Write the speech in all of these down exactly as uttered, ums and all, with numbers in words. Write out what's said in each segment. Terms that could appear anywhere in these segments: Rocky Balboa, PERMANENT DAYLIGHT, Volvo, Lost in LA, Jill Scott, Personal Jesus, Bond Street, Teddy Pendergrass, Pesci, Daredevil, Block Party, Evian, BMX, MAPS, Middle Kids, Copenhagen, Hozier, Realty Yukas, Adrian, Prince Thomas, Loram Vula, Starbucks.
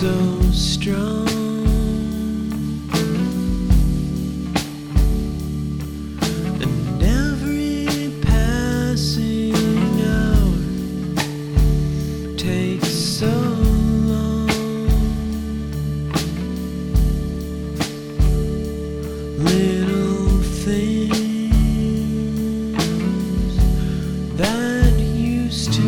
so strong. And every passing hour takes so long. Little things that used to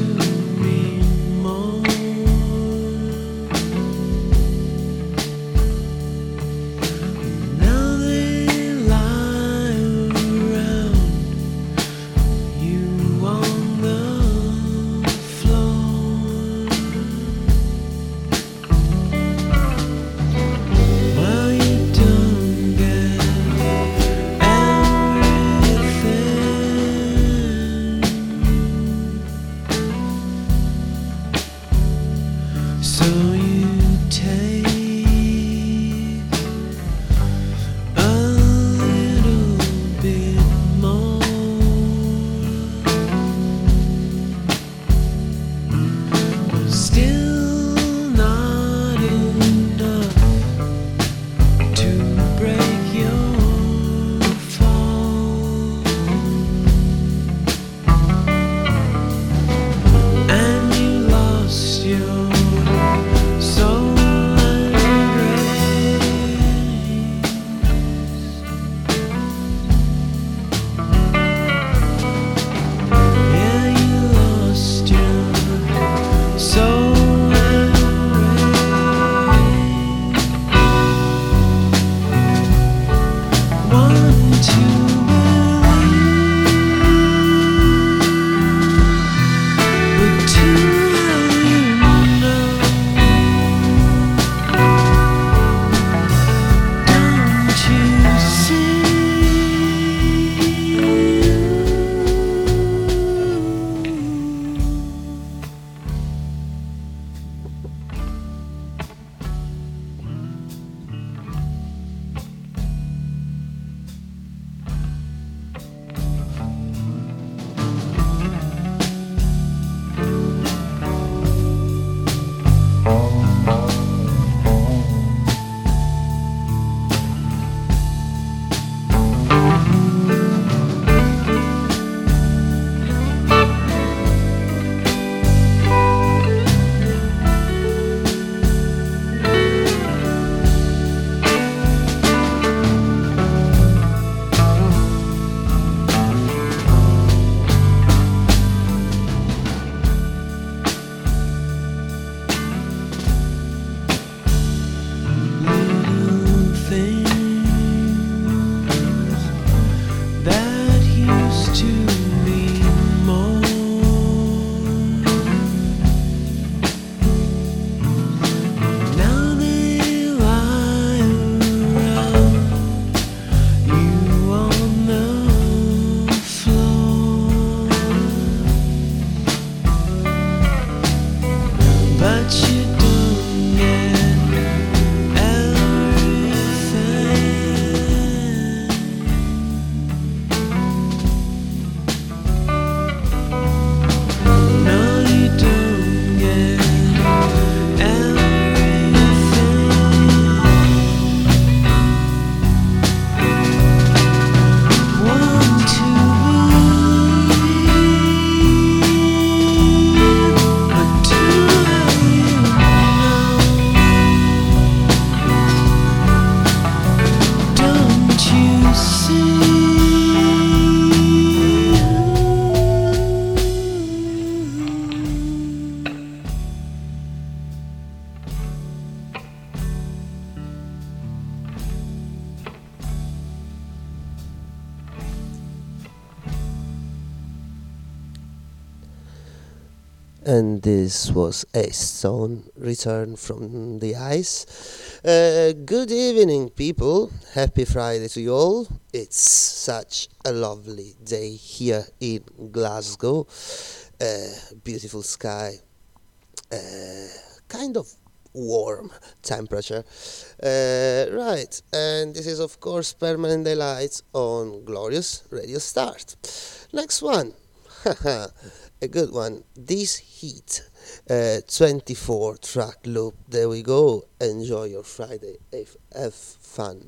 And this was a song, Return from the Ice. Uh, good evening, people. Happy Friday to you all. It's such a lovely day here in Glasgow. Uh, beautiful sky. Uh, kind of warm temperature. Uh, right, and this is, of course, Permanent Daylight on Glorious Radio Start. Next one. Haha. A good one. This heat Uh, twenty-four track loop, there we go, enjoy your Friday, have, have fun.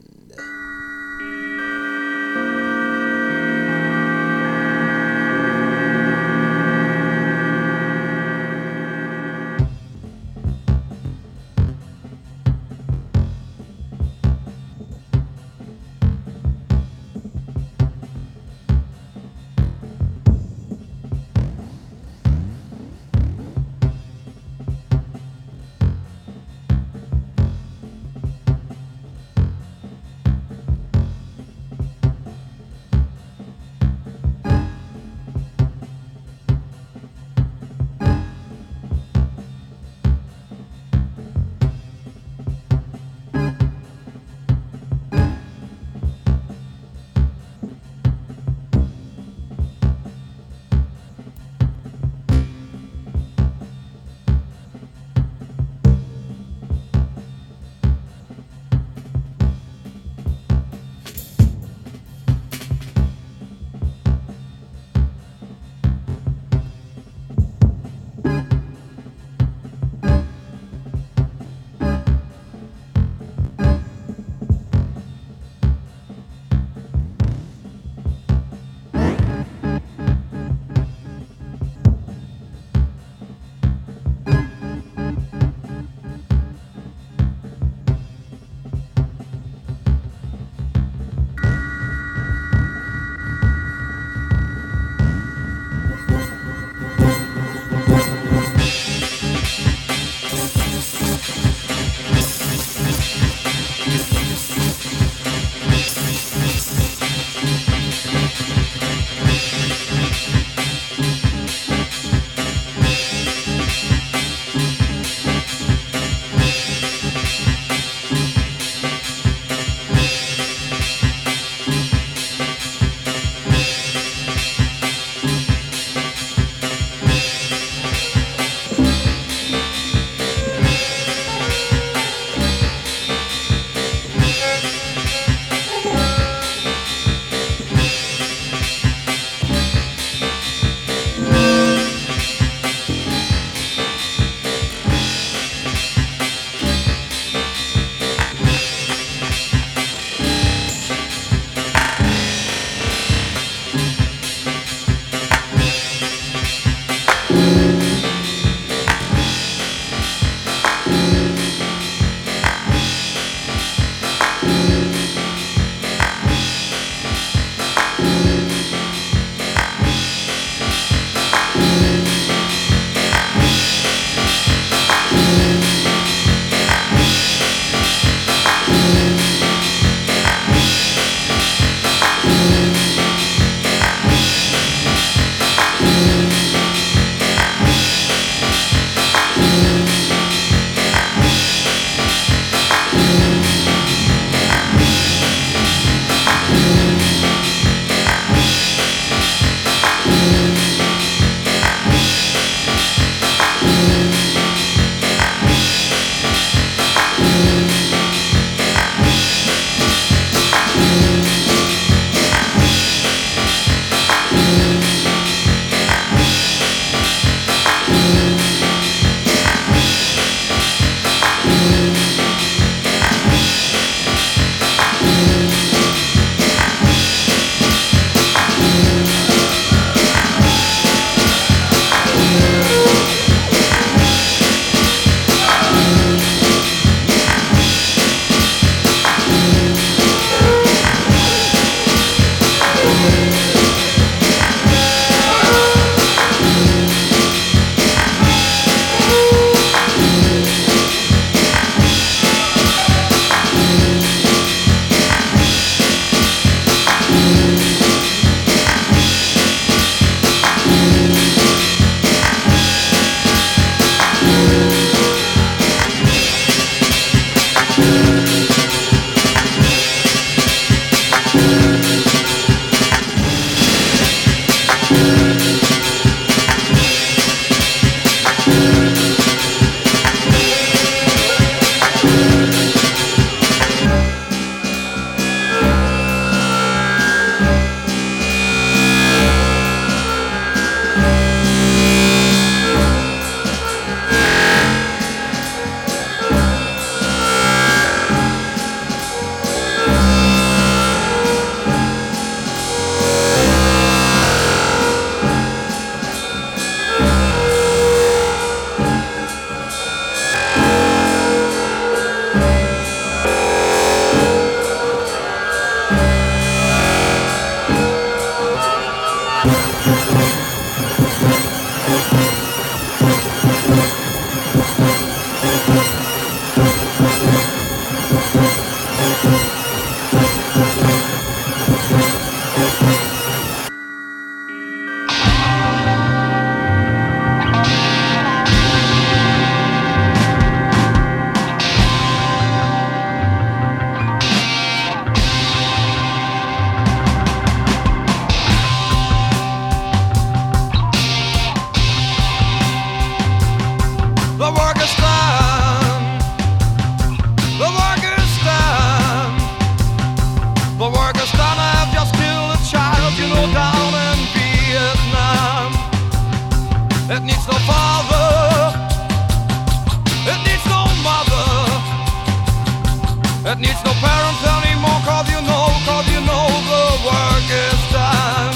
that needs no parents anymore, cause you know, cause you know the work is done.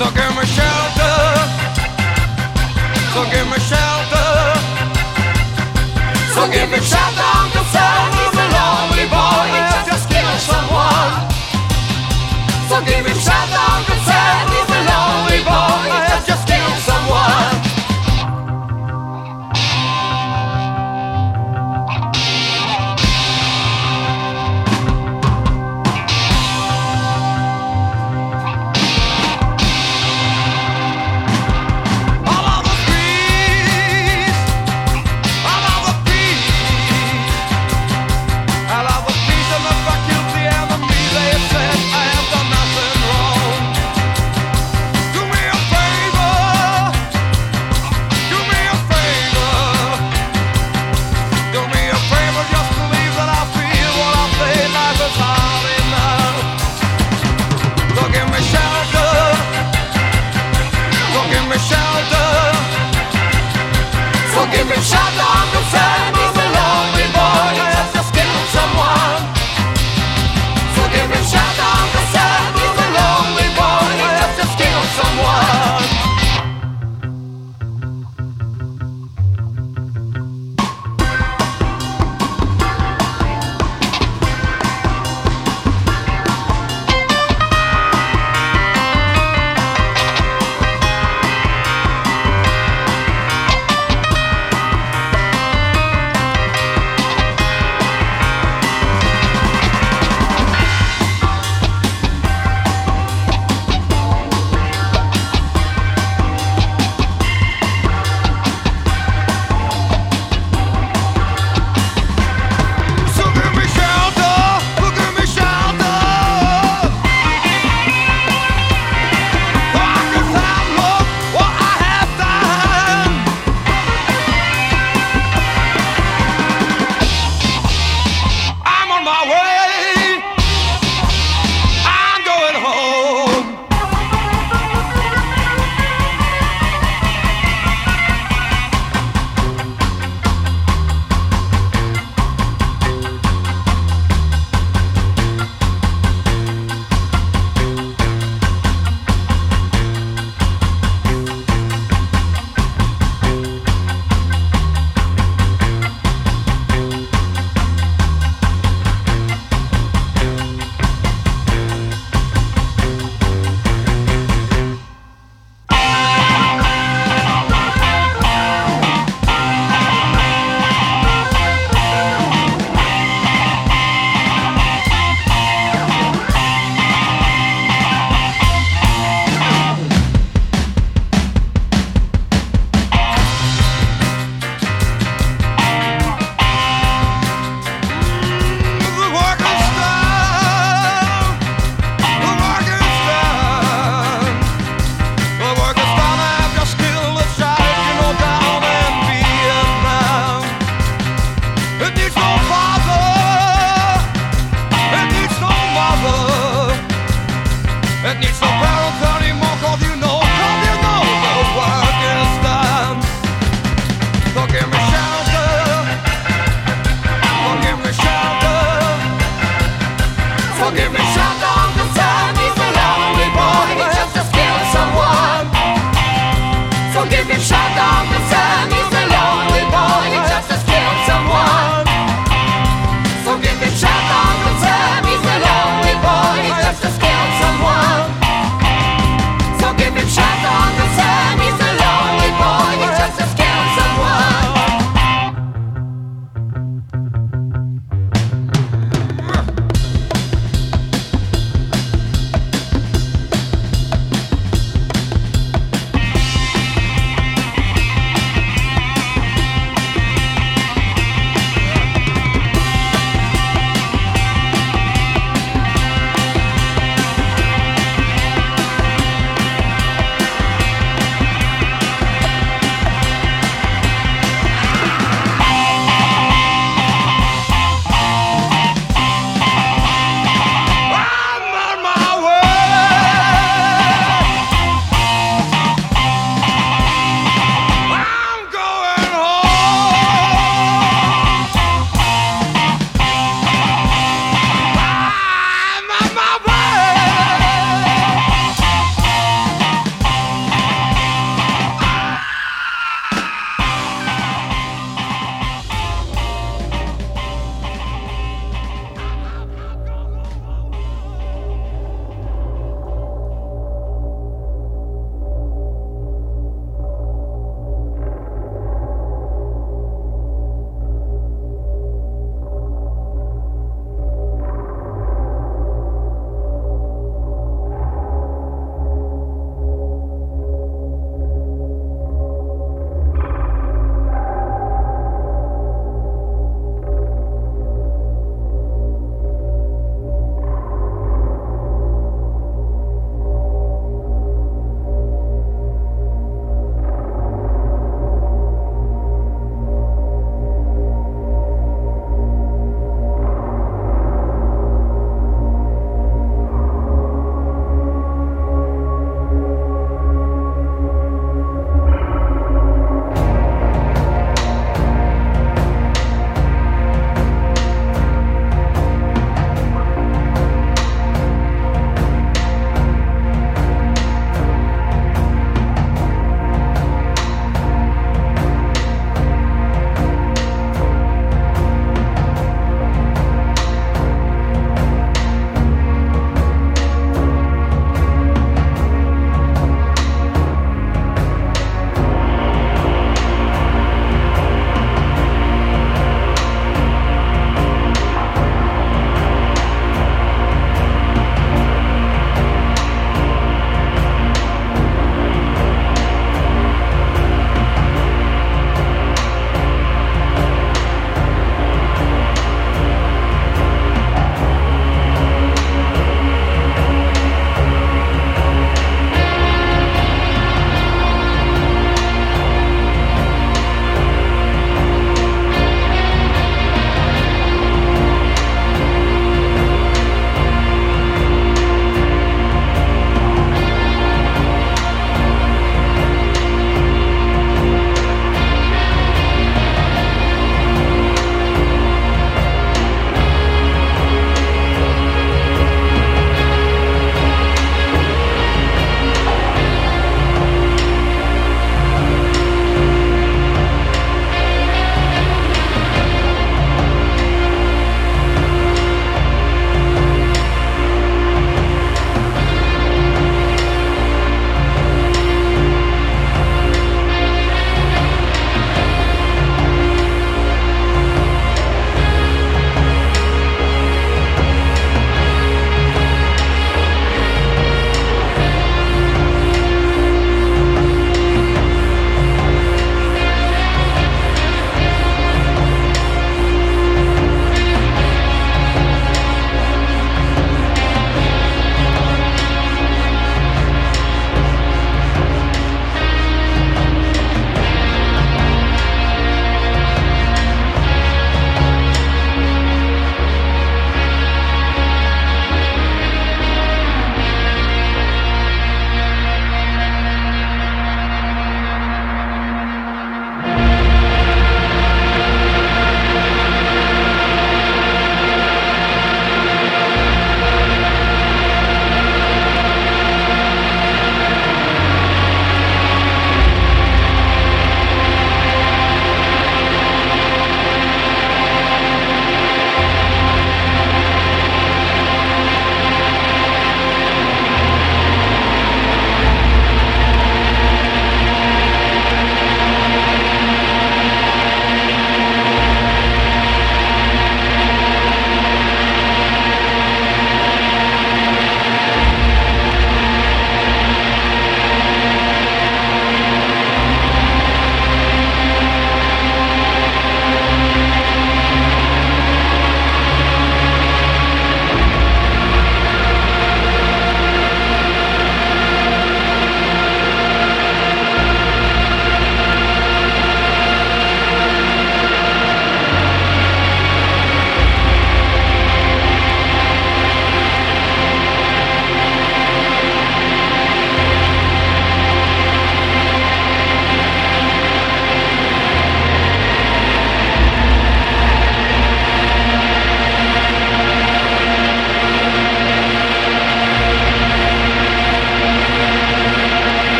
So give me shelter, so give me shelter, so give me shelter, I'm concerned with a lonely boy, it's just killing someone. So give me shelter, I'm concerned with a lonely boy, it's just killing someone. Wrong.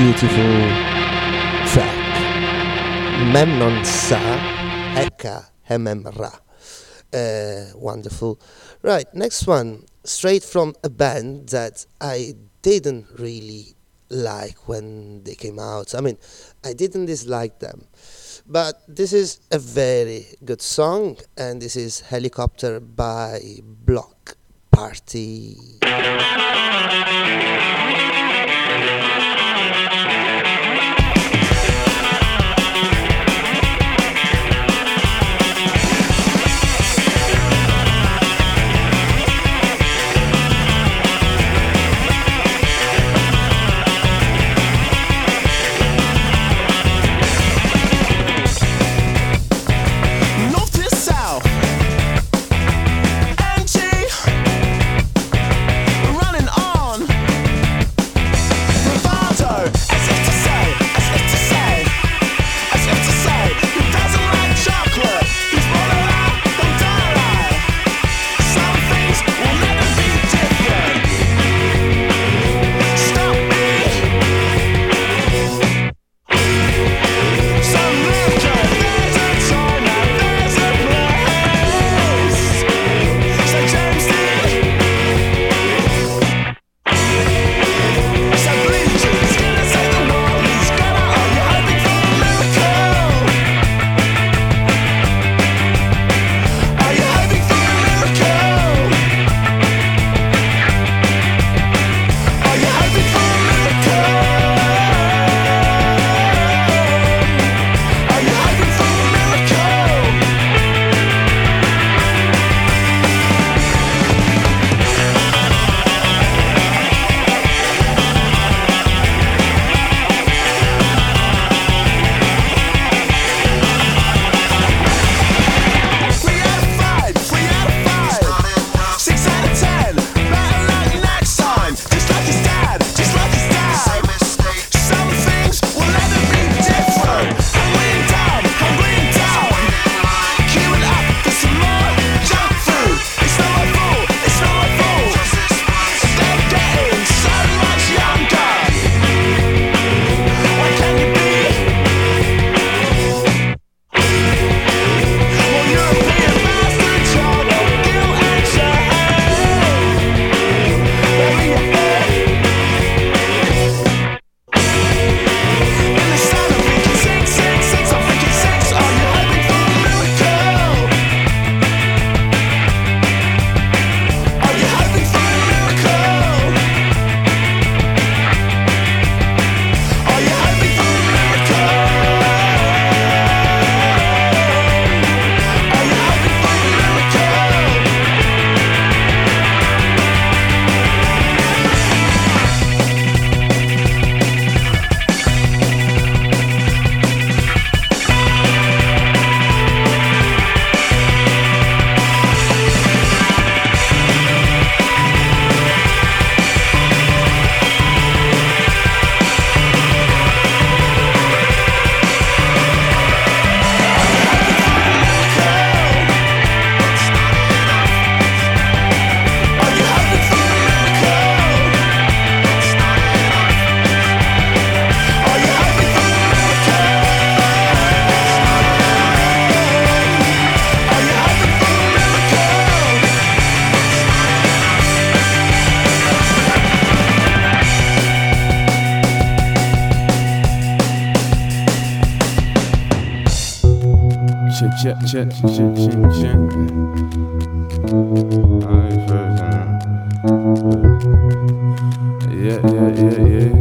beautiful track. Mem non sa, Eka Hemem Ra. Uh, wonderful. Right, next one. Straight from a band that I didn't really like when they came out. I mean, I didn't dislike them. But this is a very good song, and this is Helicopter by Block Party. Check, check, check, check, check. Yeah, yeah, yeah, yeah.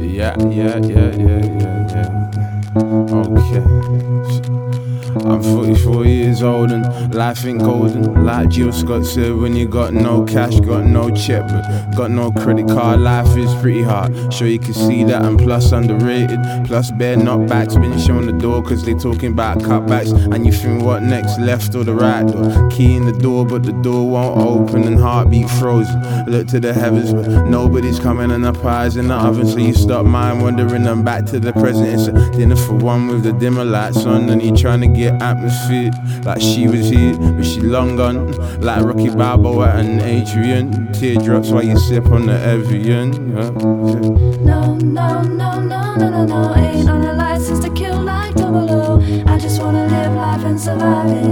Yeah, yeah, yeah, yeah, yeah, yeah. Okay. I'm forty-four years old and life ain't golden. Like Jill Scott said, when you got no cash, got no check, but got no credit card, life is pretty hard. Sure you can see that, and plus underrated. Plus bare knockbacks, been shown the door cause they talking about cutbacks. And you think what next, left or the right door? Key in the door but the door won't open and heartbeat frozen. Look to the heavens but nobody's coming and the pie's in the oven. So you stop mind wandering and back to the present. It's a dinner for one with the dimmer lights on and you're trying to get your atmosphere, like she was here, but she long gone, like Rocky Balboa and Adrian. Teardrops while you sip on the Evian. Yeah. No, no, no, no, no, no, no. Ain't on a license to kill like double O. I just wanna live life and survive it.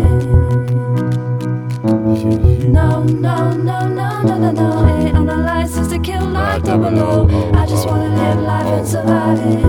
No, no, no, no, no, no, no. Ain't on a license to kill like double O. I just wanna live life and survive it.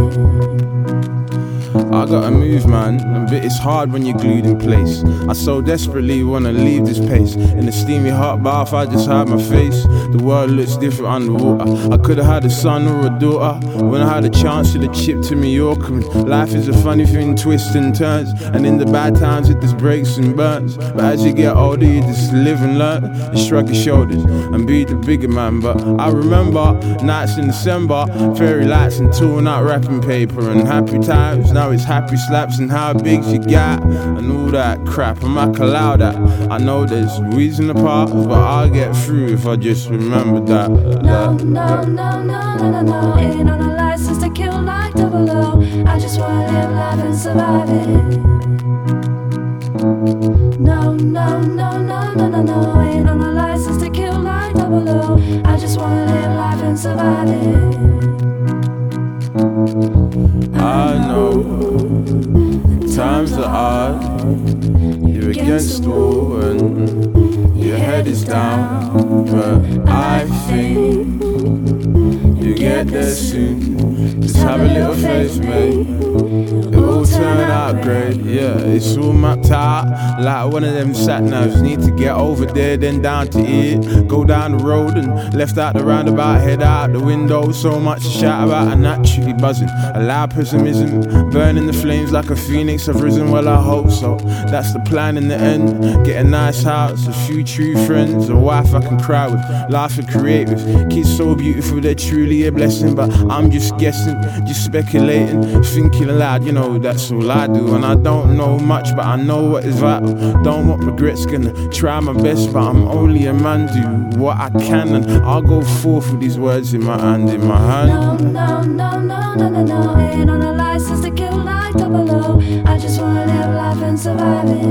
I gotta move, man, and bit it's hard when you're glued in place. I so desperately wanna leave this pace. In a steamy hot bath, I just hide my face. The world looks different underwater. I could've had a son or a daughter. When I had a chance, should've chipped to New York. Life is a funny thing, twists and turns. And in the bad times, it just breaks and burns. But as you get older, you just live and learn. And shrug your shoulders and be the bigger man. But I remember nights in December, fairy lights and torn out wrapping paper and happy times. Now it's happy slaps and how big you got and all that crap. I'm not allowed that. I know there's reason apart, but I'll get through if I just remember that. that. No, no, no, no, no, no, no. Ain't on a license to kill like double O. I just wanna live life and survive it. No, no, no, no, no, no, no. Ain't on a license to kill like double O. I just wanna live life and survive it. I know times are hard, you're against the wall and your head is down, but I think you get there soon. Just have a little faith, mate. It will turn out great, yeah. It's all mapped out like one of them sat navs. Need to get over there, then down to here. Go down the road and left out the roundabout, head out the window. So much to shout about, I'm naturally buzzing. Allow pessimism, burning the flames like a phoenix. I've risen, well, I hope so. That's the plan in the end. Get a nice house, a few true friends, a wife I can cry with, life and creative. Kids so beautiful, they're truly a blessing. But I'm just guessing, just speculating, thinking aloud, you know, that's all I do. And I don't know much, but I know what is vital. Don't want regrets, gonna try my best, but I'm only a man, do what I can. And I'll go forth with these words in my hand, in my hand. No, no, no, no, no, no, no. Ain't on a license to kill like double O. I just wanna live life and survive it.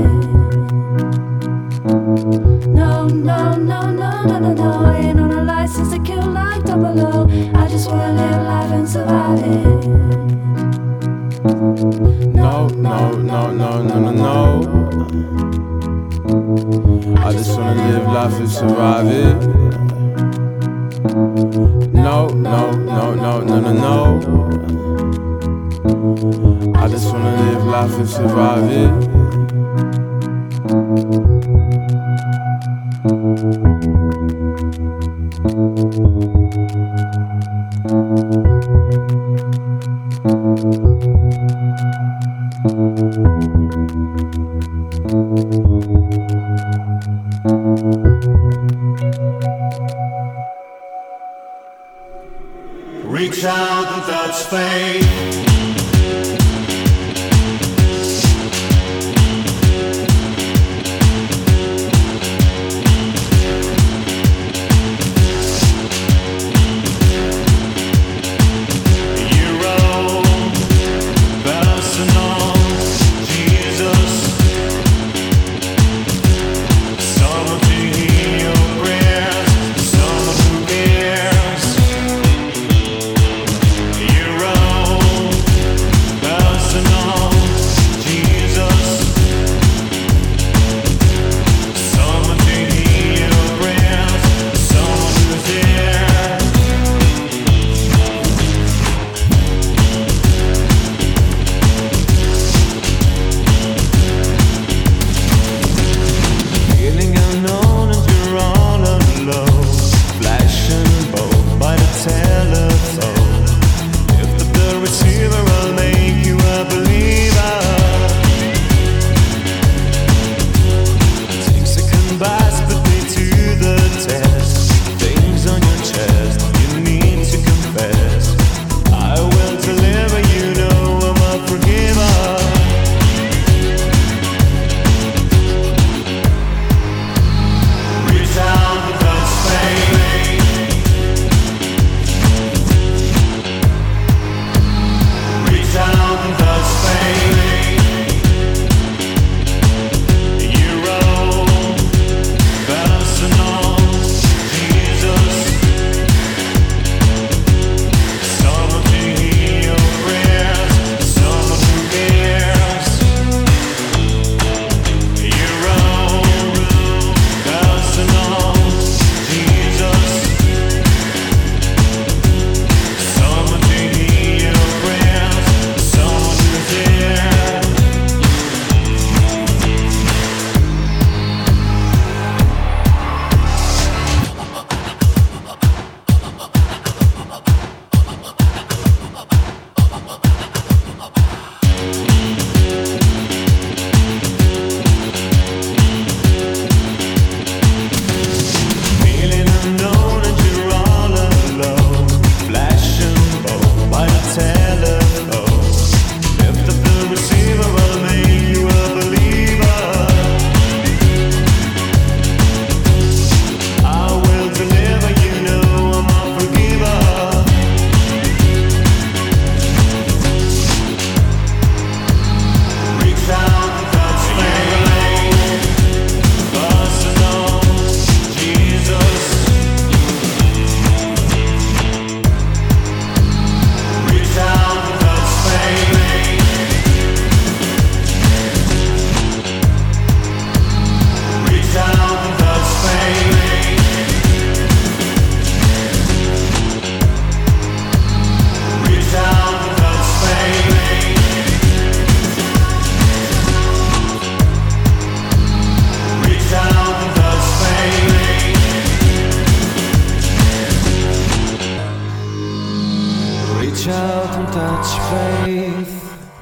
No, no, no, no, no, no, no. Ain't on a license to kill like double O. I just wanna live life and survive it. No, no, no, no, no, no, no. I just wanna live life and survive it. No, no, no, no, no, no, no. I just wanna live life and survive it. Reach out and touch faith.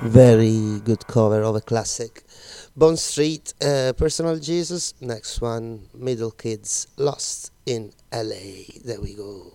very good cover of a classic. Bond Street, uh, Personal Jesus. Next one, Middle Kids, Lost in L A. There we go.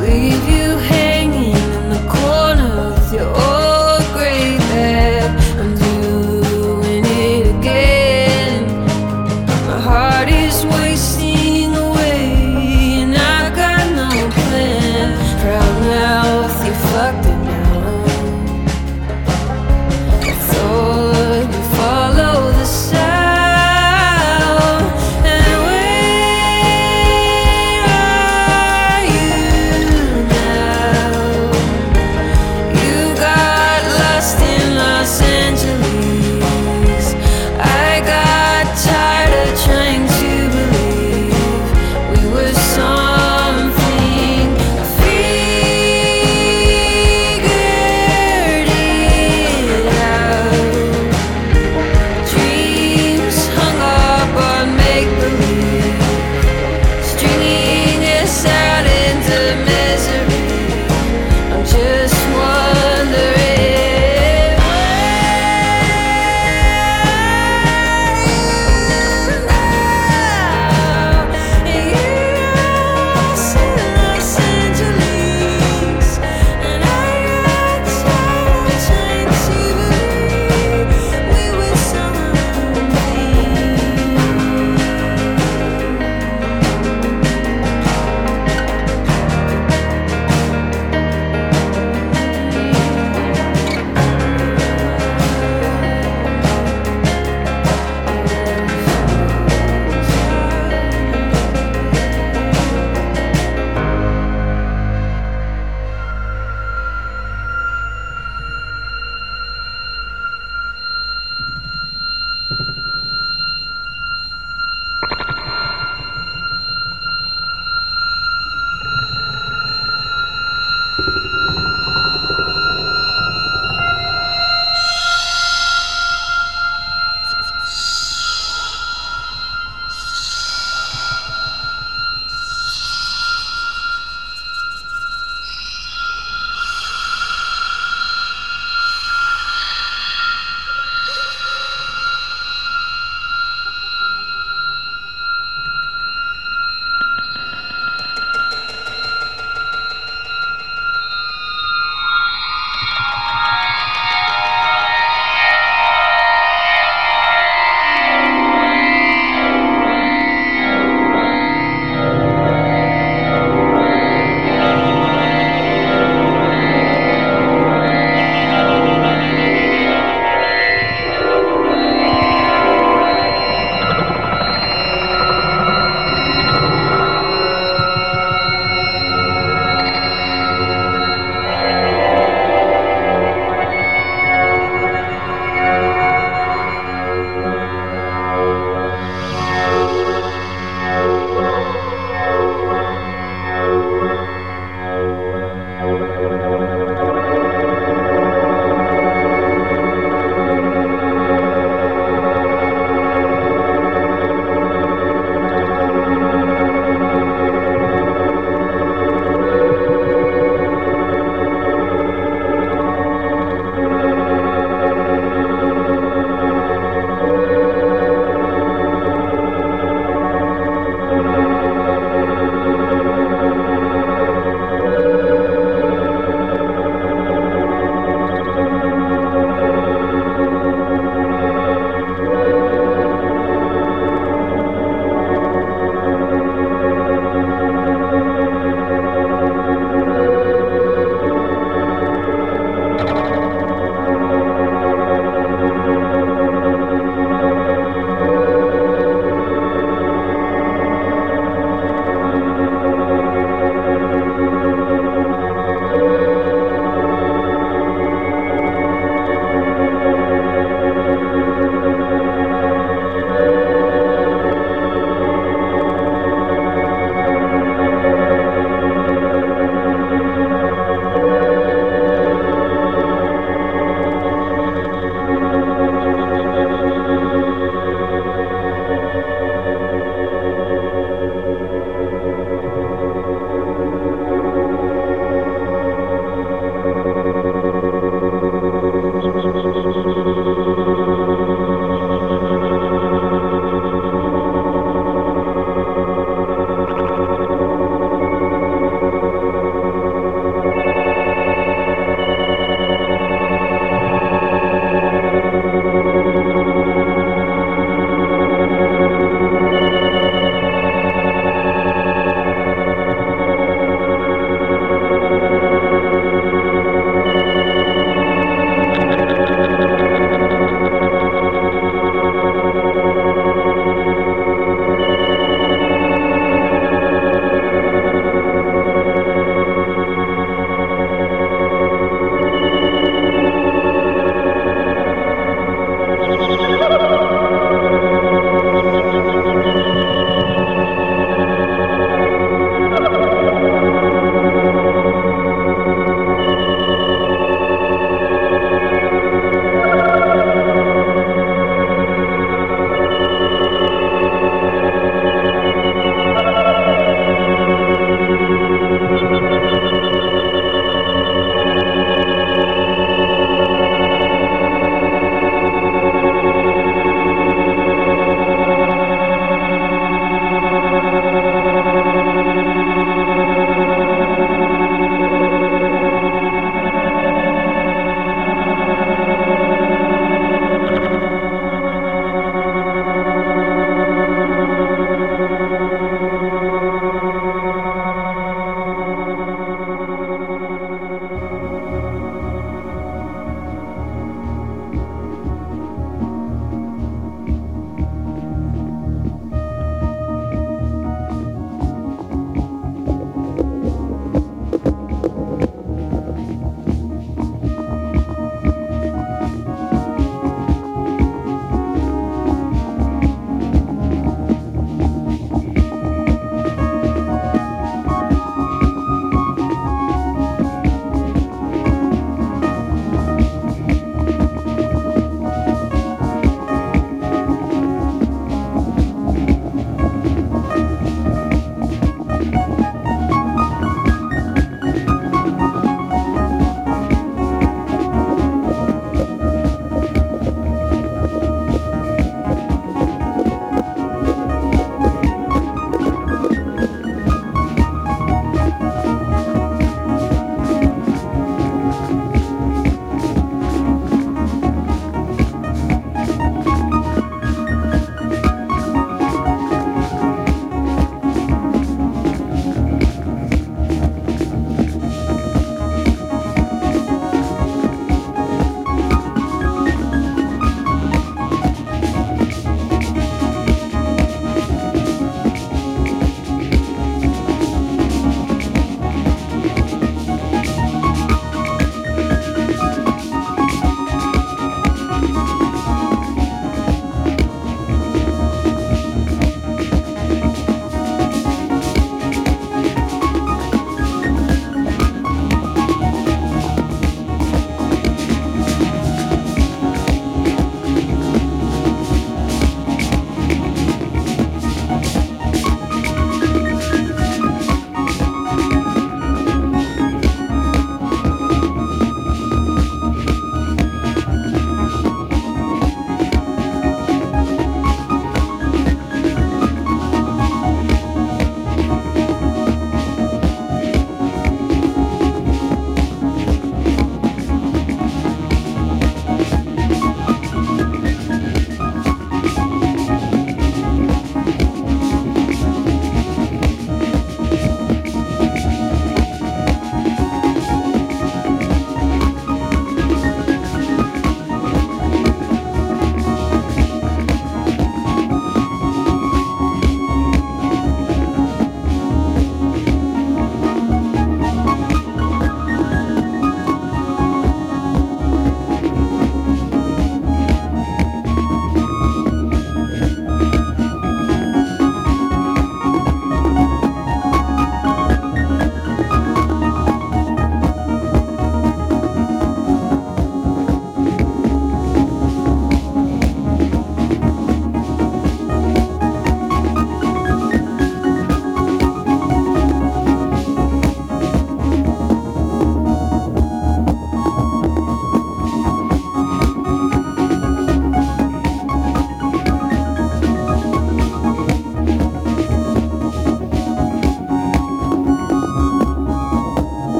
Leave you hanging in the corner with your old gray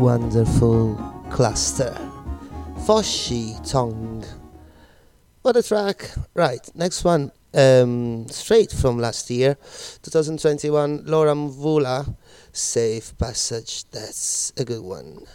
wonderful cluster. Foshi Tong. What a track. Right, next one. Um, straight from last year, twenty twenty-one, Loram Vula, Safe Passage. That's a good one.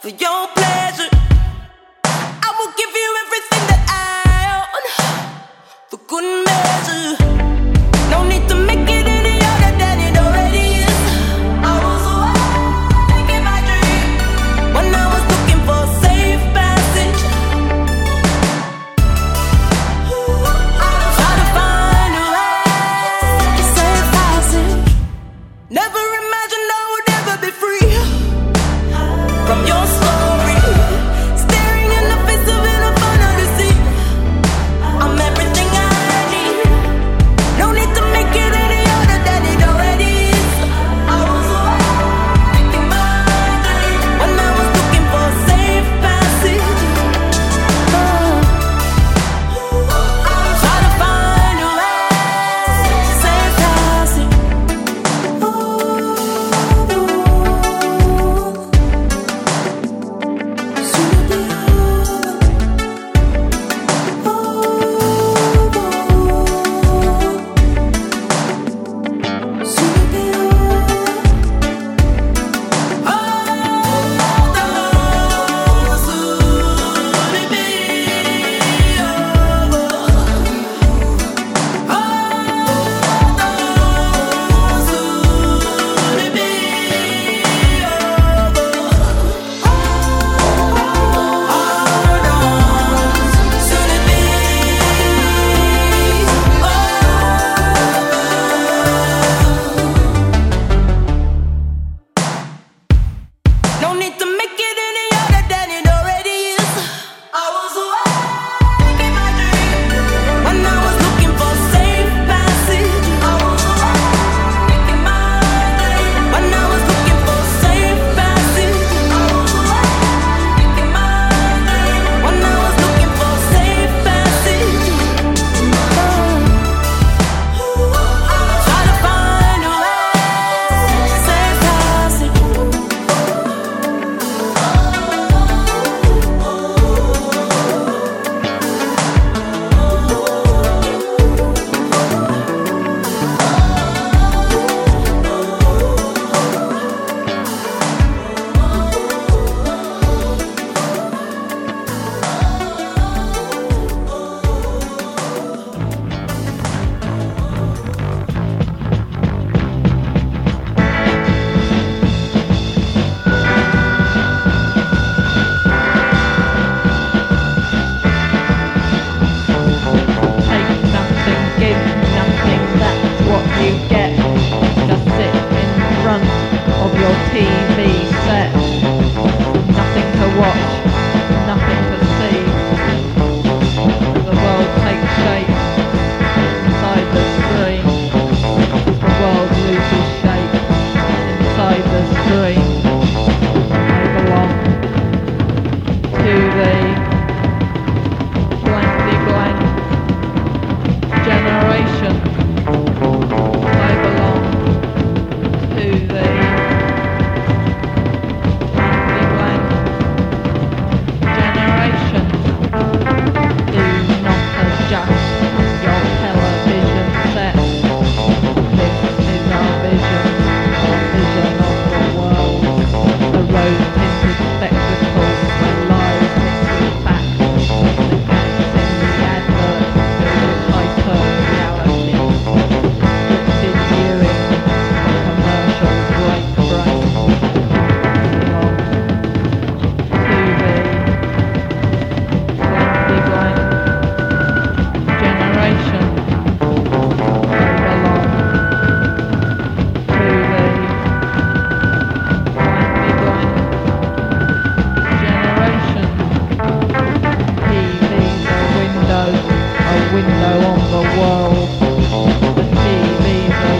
For your pleasure, I will give you everything that I own, for good measure. No need to make it any other than it already is. I was awake in my dream when I was looking for safe passage. Try to find a way to safe passage. Never imagined I would ever be free from your.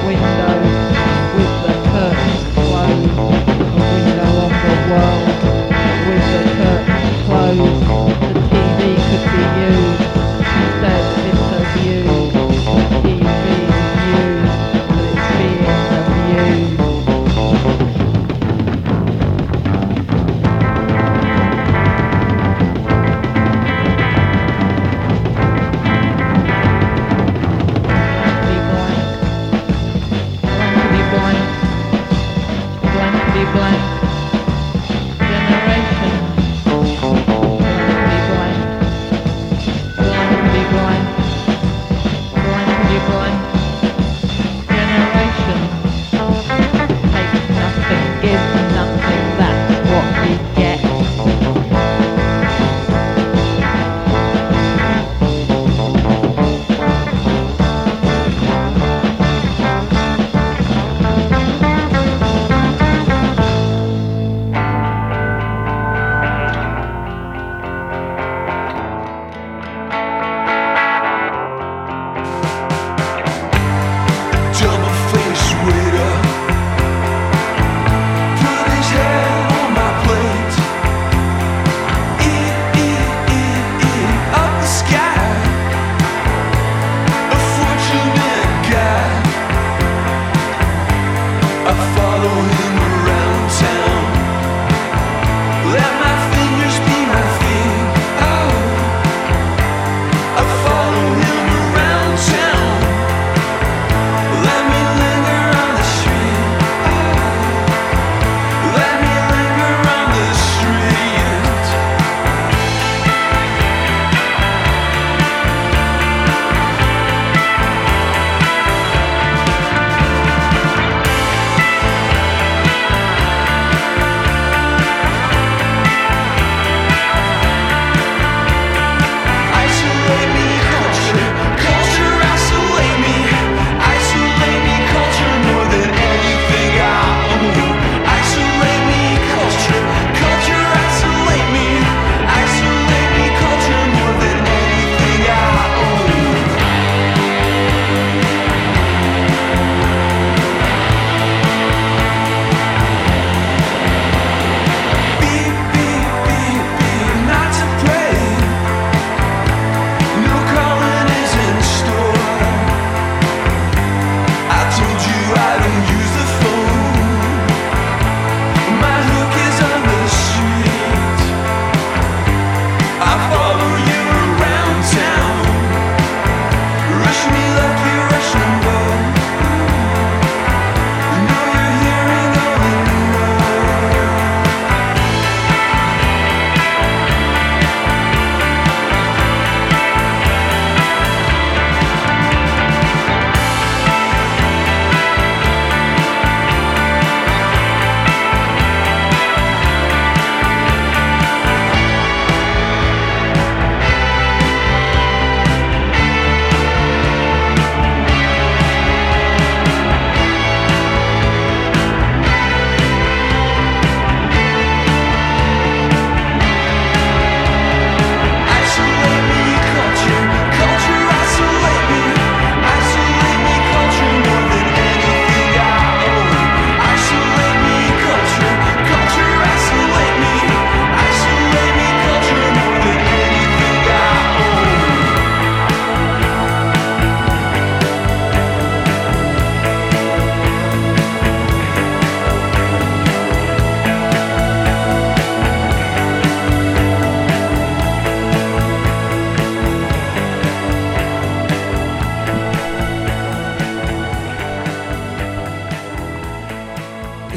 Window with the curtains closed, a window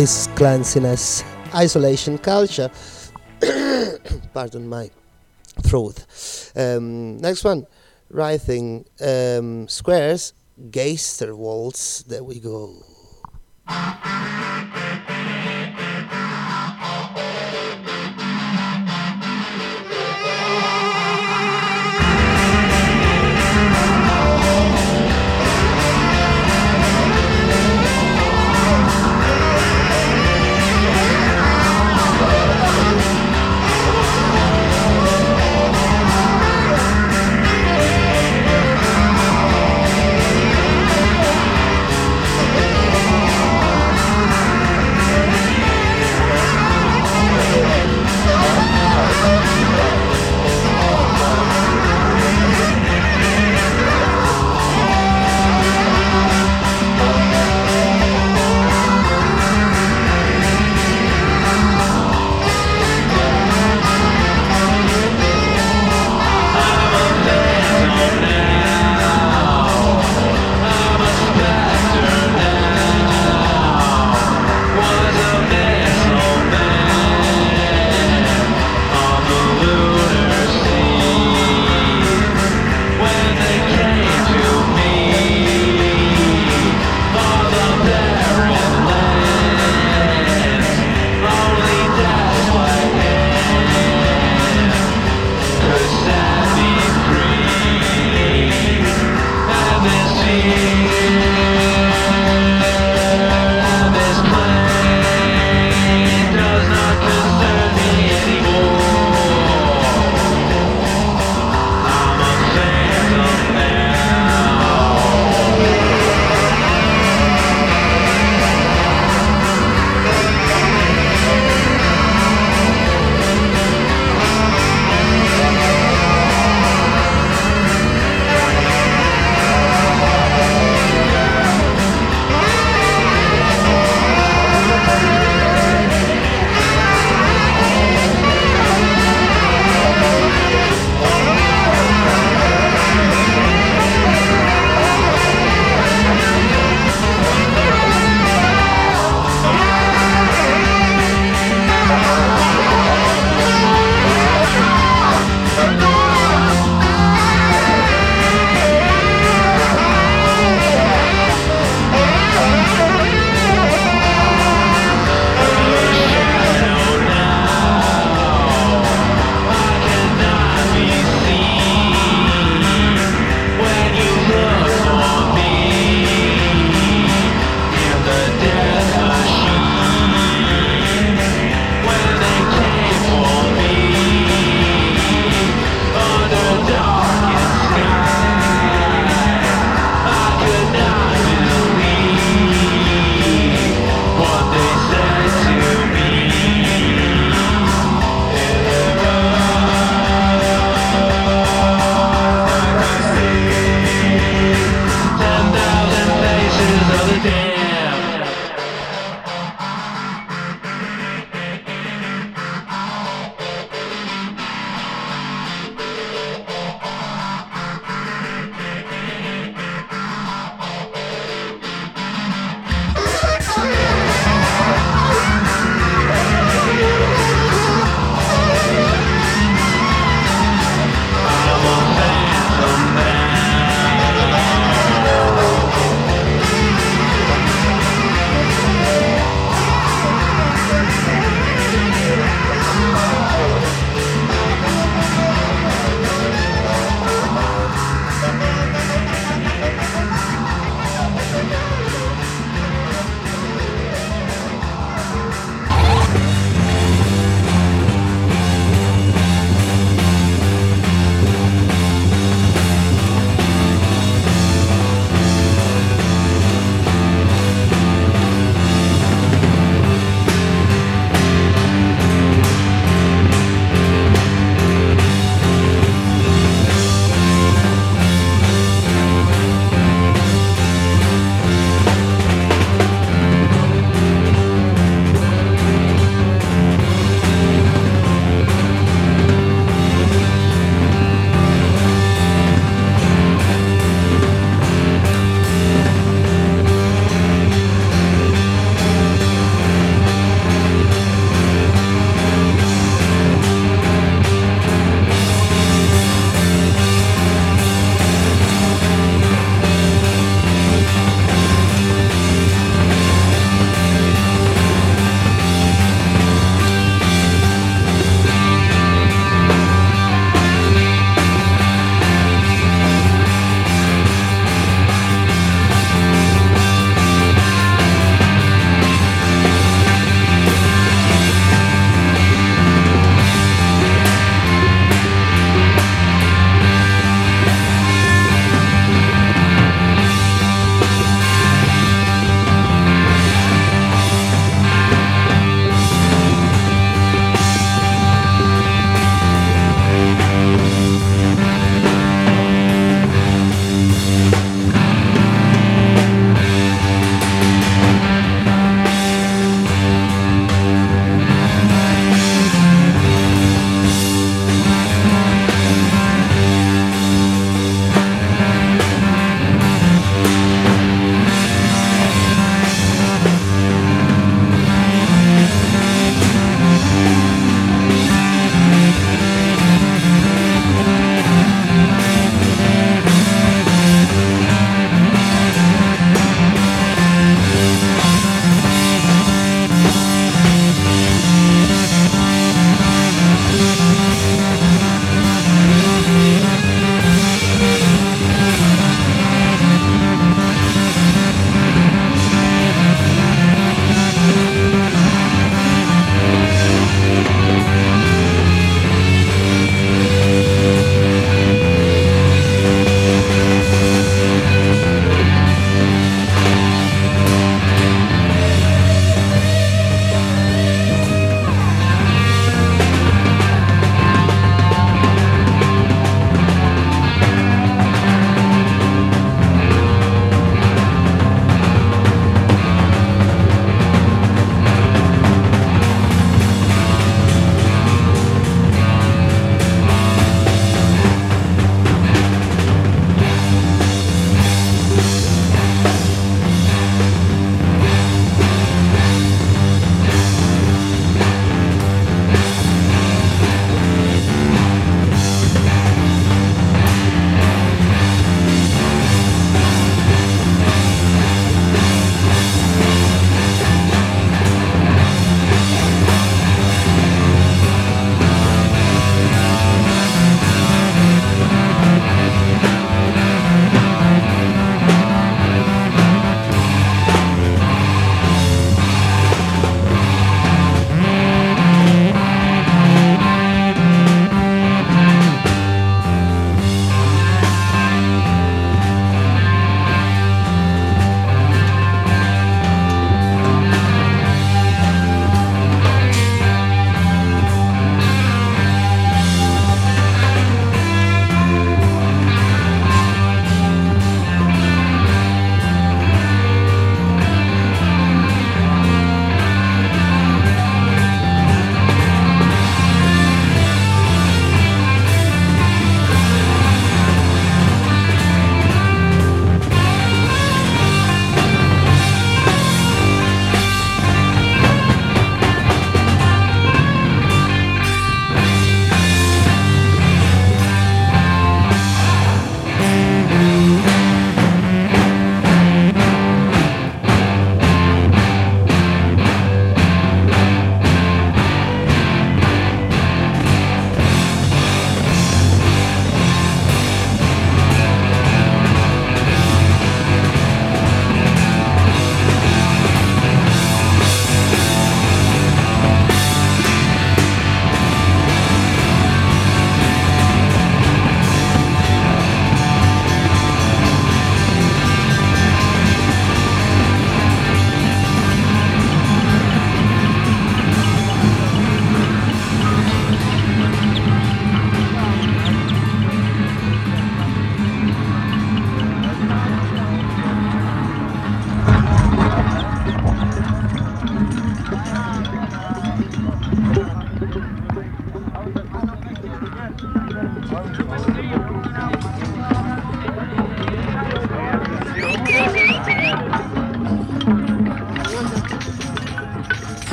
is cleanliness, isolation culture. Pardon my throat. Um, next one, writing um, squares, gangster walls. There we go.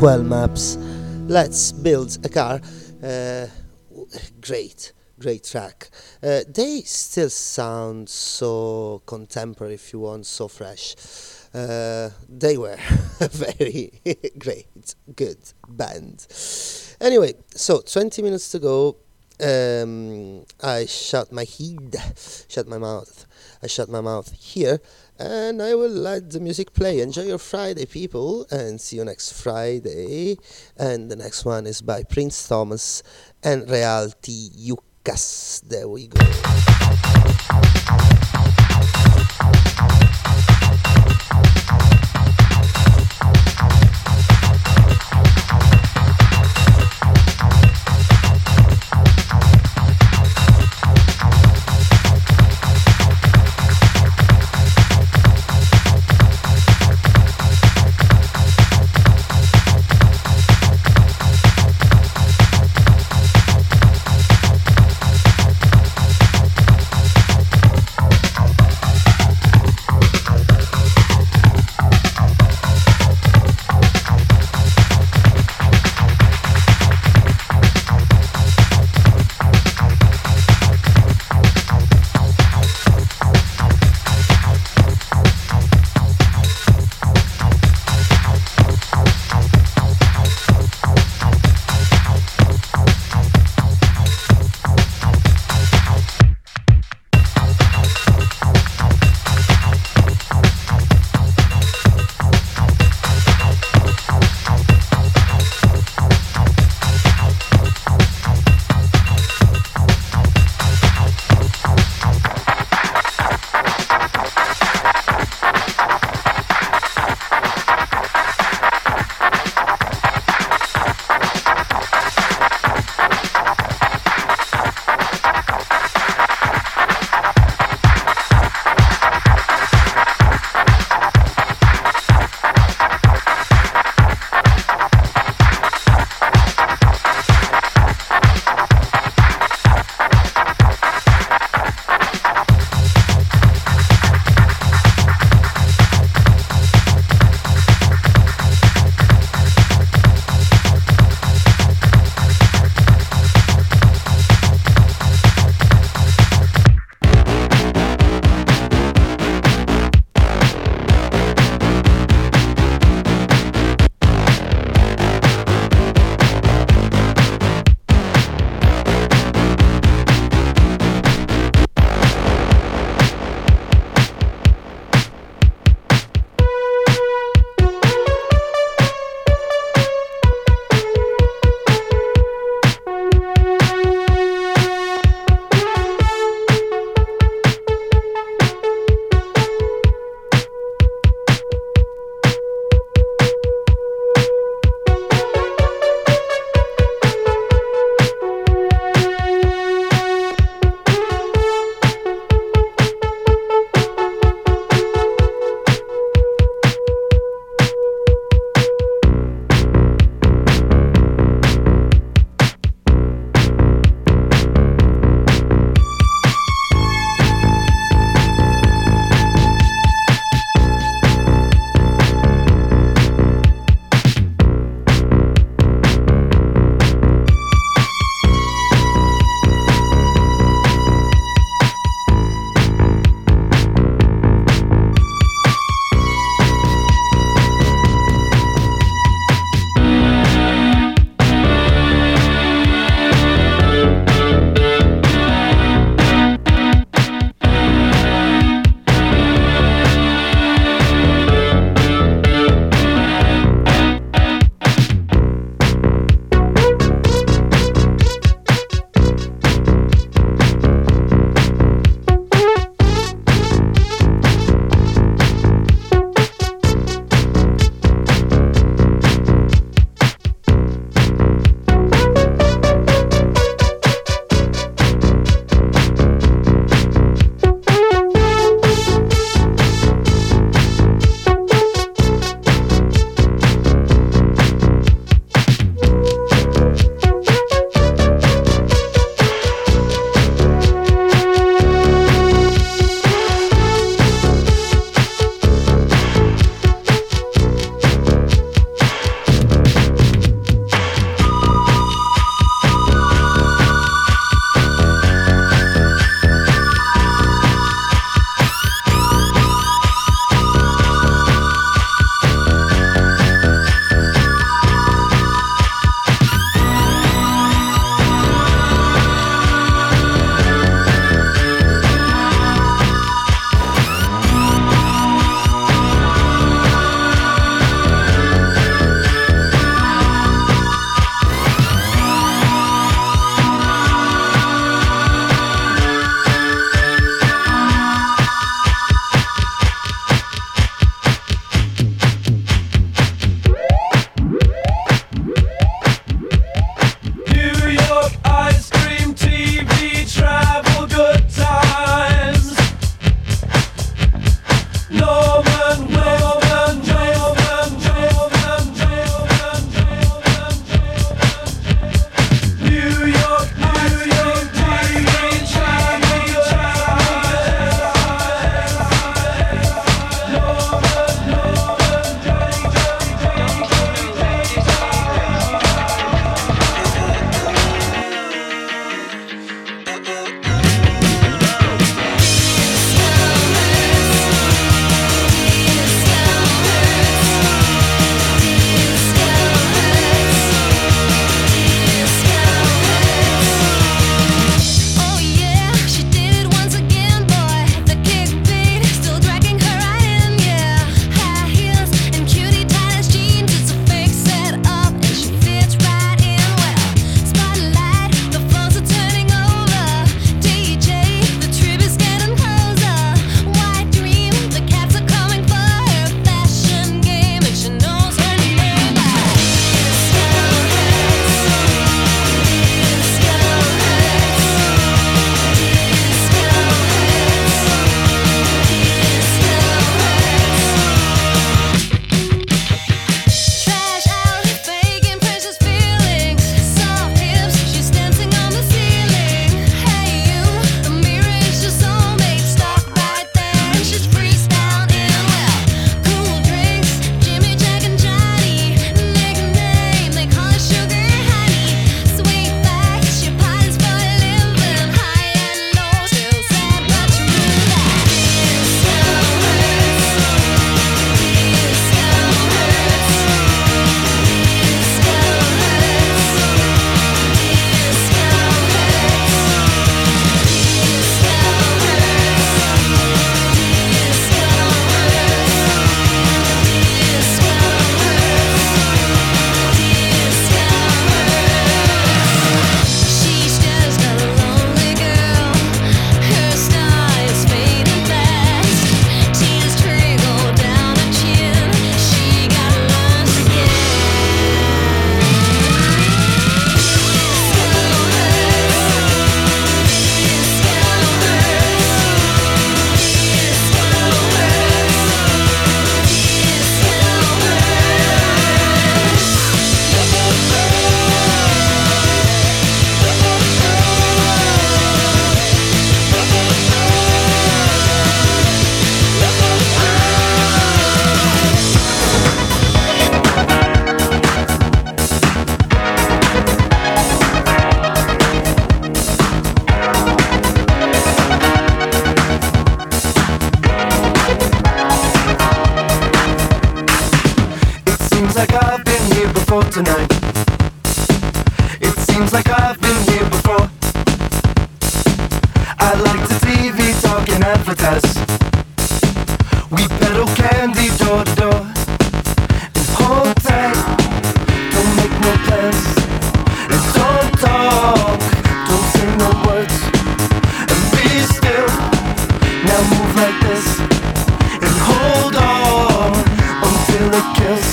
well, MAPS. Let's build a car. Uh, great, great track. Uh, they still sound so contemporary, if you want, so fresh. Uh, they were a very great, good band. Anyway, so twenty minutes to go. Um, I shut my head, shut my mouth. I shut my mouth here, and I will let the music play. Enjoy your Friday, people, and see you next Friday. And the next one is by Prince Thomas and Realty Yukas. There we go. I like the T V talking advertise. We peddle candy door to door. And hold tight, don't make no plans. And don't talk, don't say no words. And be still, now move like this. And hold on, until it kills.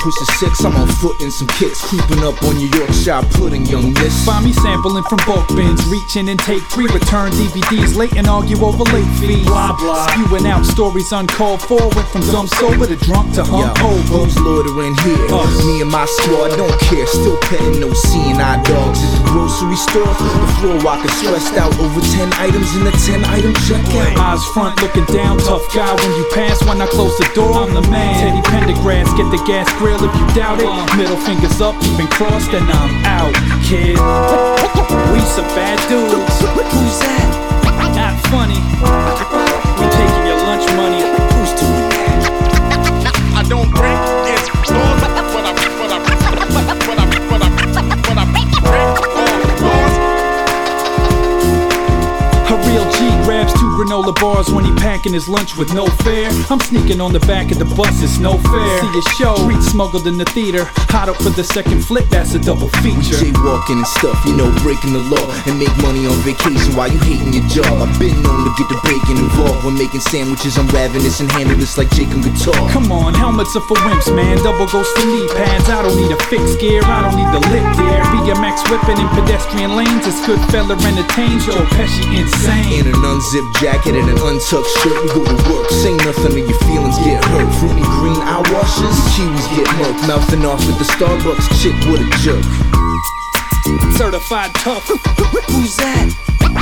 Pushing six, I'm on foot in some kicks, creeping up on New Yorkshire pudding, young miss. Find me sampling from bulk bins, reaching and take three, return D V Ds late and argue over late fees. Blah blah, spewing out stories uncalled for. Went from dumb sober to drunk to hungover. Who's loitering here? Us. Me and my squad don't care, still petting no seeing eye dogs at the grocery store. The floor walker stressed out over ten items in the ten item checkout. Eyes front looking down, tough guy when you pass. When I close the door, I'm the man. Teddy Pendergrass, get the gas grill. If you doubt it, middle fingers up, even crossed, and I'm out, kid. We some bad dudes. Who's that? Not funny. We taking your lunch money. Who's doing that? I don't break this laws, but I, but I, but I, but I, but I, but I break all laws. A real G grabs two granola bars when he packing his lunch with no fare. I'm sneaking on the back of the bus, it's no fair. See a show, treat smuggled in the theater. Hot up for the second flip, that's a double feature. We jaywalking and stuff, you know, breaking the law. And make money on vacation while you hating your job. I've been known to get the bacon involved. When making sandwiches, I'm ravenous and handle this like Jake on guitar. Come on, helmets are for wimps, man. Double goes to knee pads, I don't need a fixed gear, I don't need the lip there. B M X whipping in pedestrian lanes, it's good fella entertains. Yo, Pesci insane. In an unzipped jacket and an untucked shirt, we go to work. Say nothing or your feelings get hurt. Fruity green eye washes, kiwis get murked. Mouthing off at the Starbucks, chick, what a jerk. Certified tough. Who's that?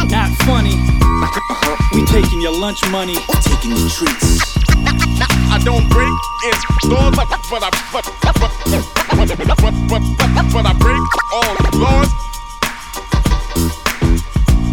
Not funny. We taking your lunch money or taking your treats. I don't break it's laws, but I, but I, but I, but I break all laws.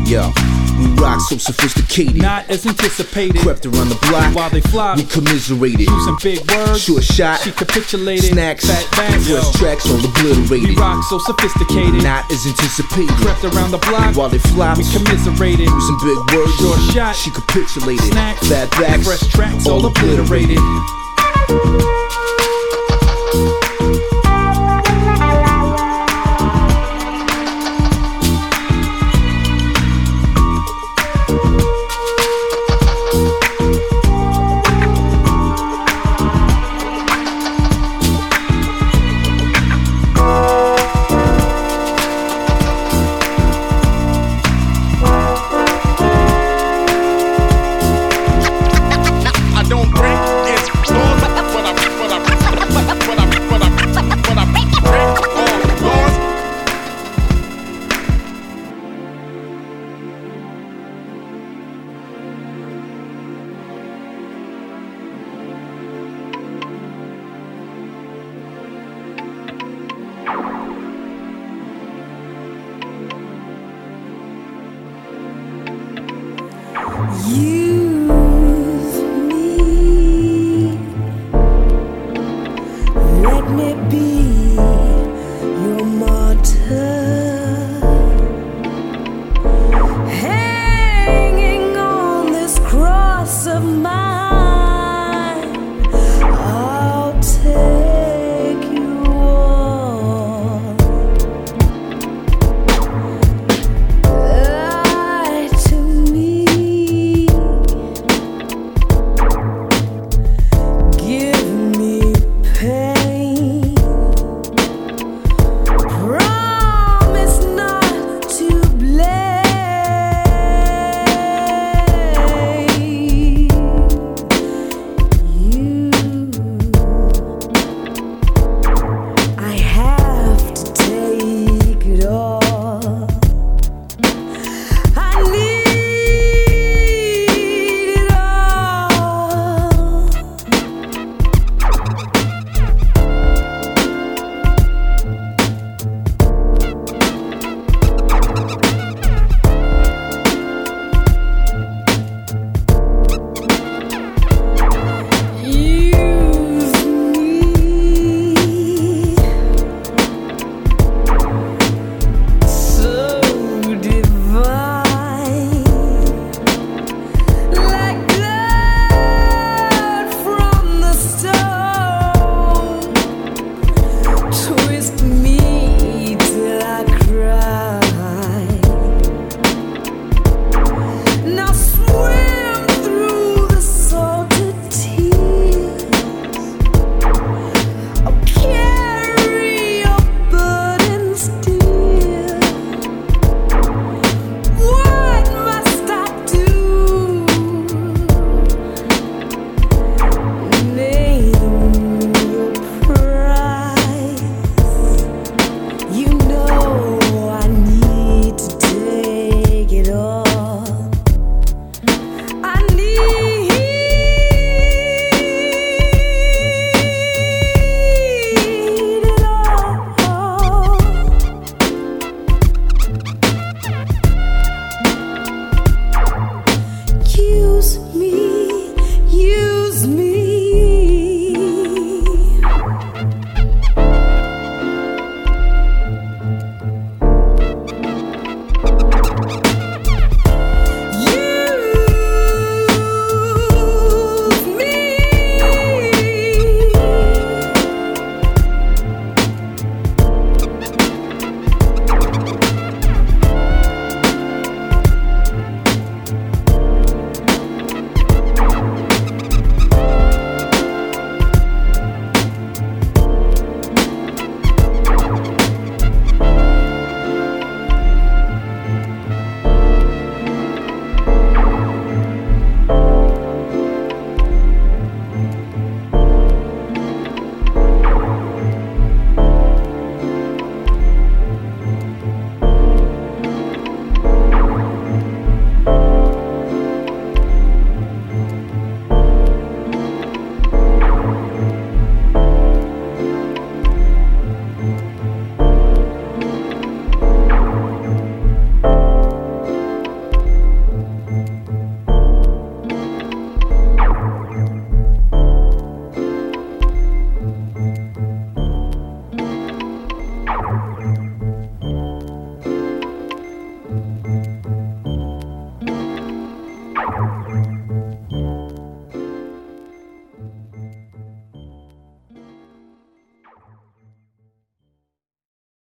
Yo, we rock so sophisticated, not as anticipated. Crept around the block while they fly, we commiserated. Using big words, sure shot, she capitulated. Snacks, fat bags, worst tracks all obliterated. We rock so sophisticated, not as anticipated. Crept around the block while they fly, we commiserated. Using big words, sure shot, she capitulated. Snacks, fat bags, fresh tracks all obliterated. You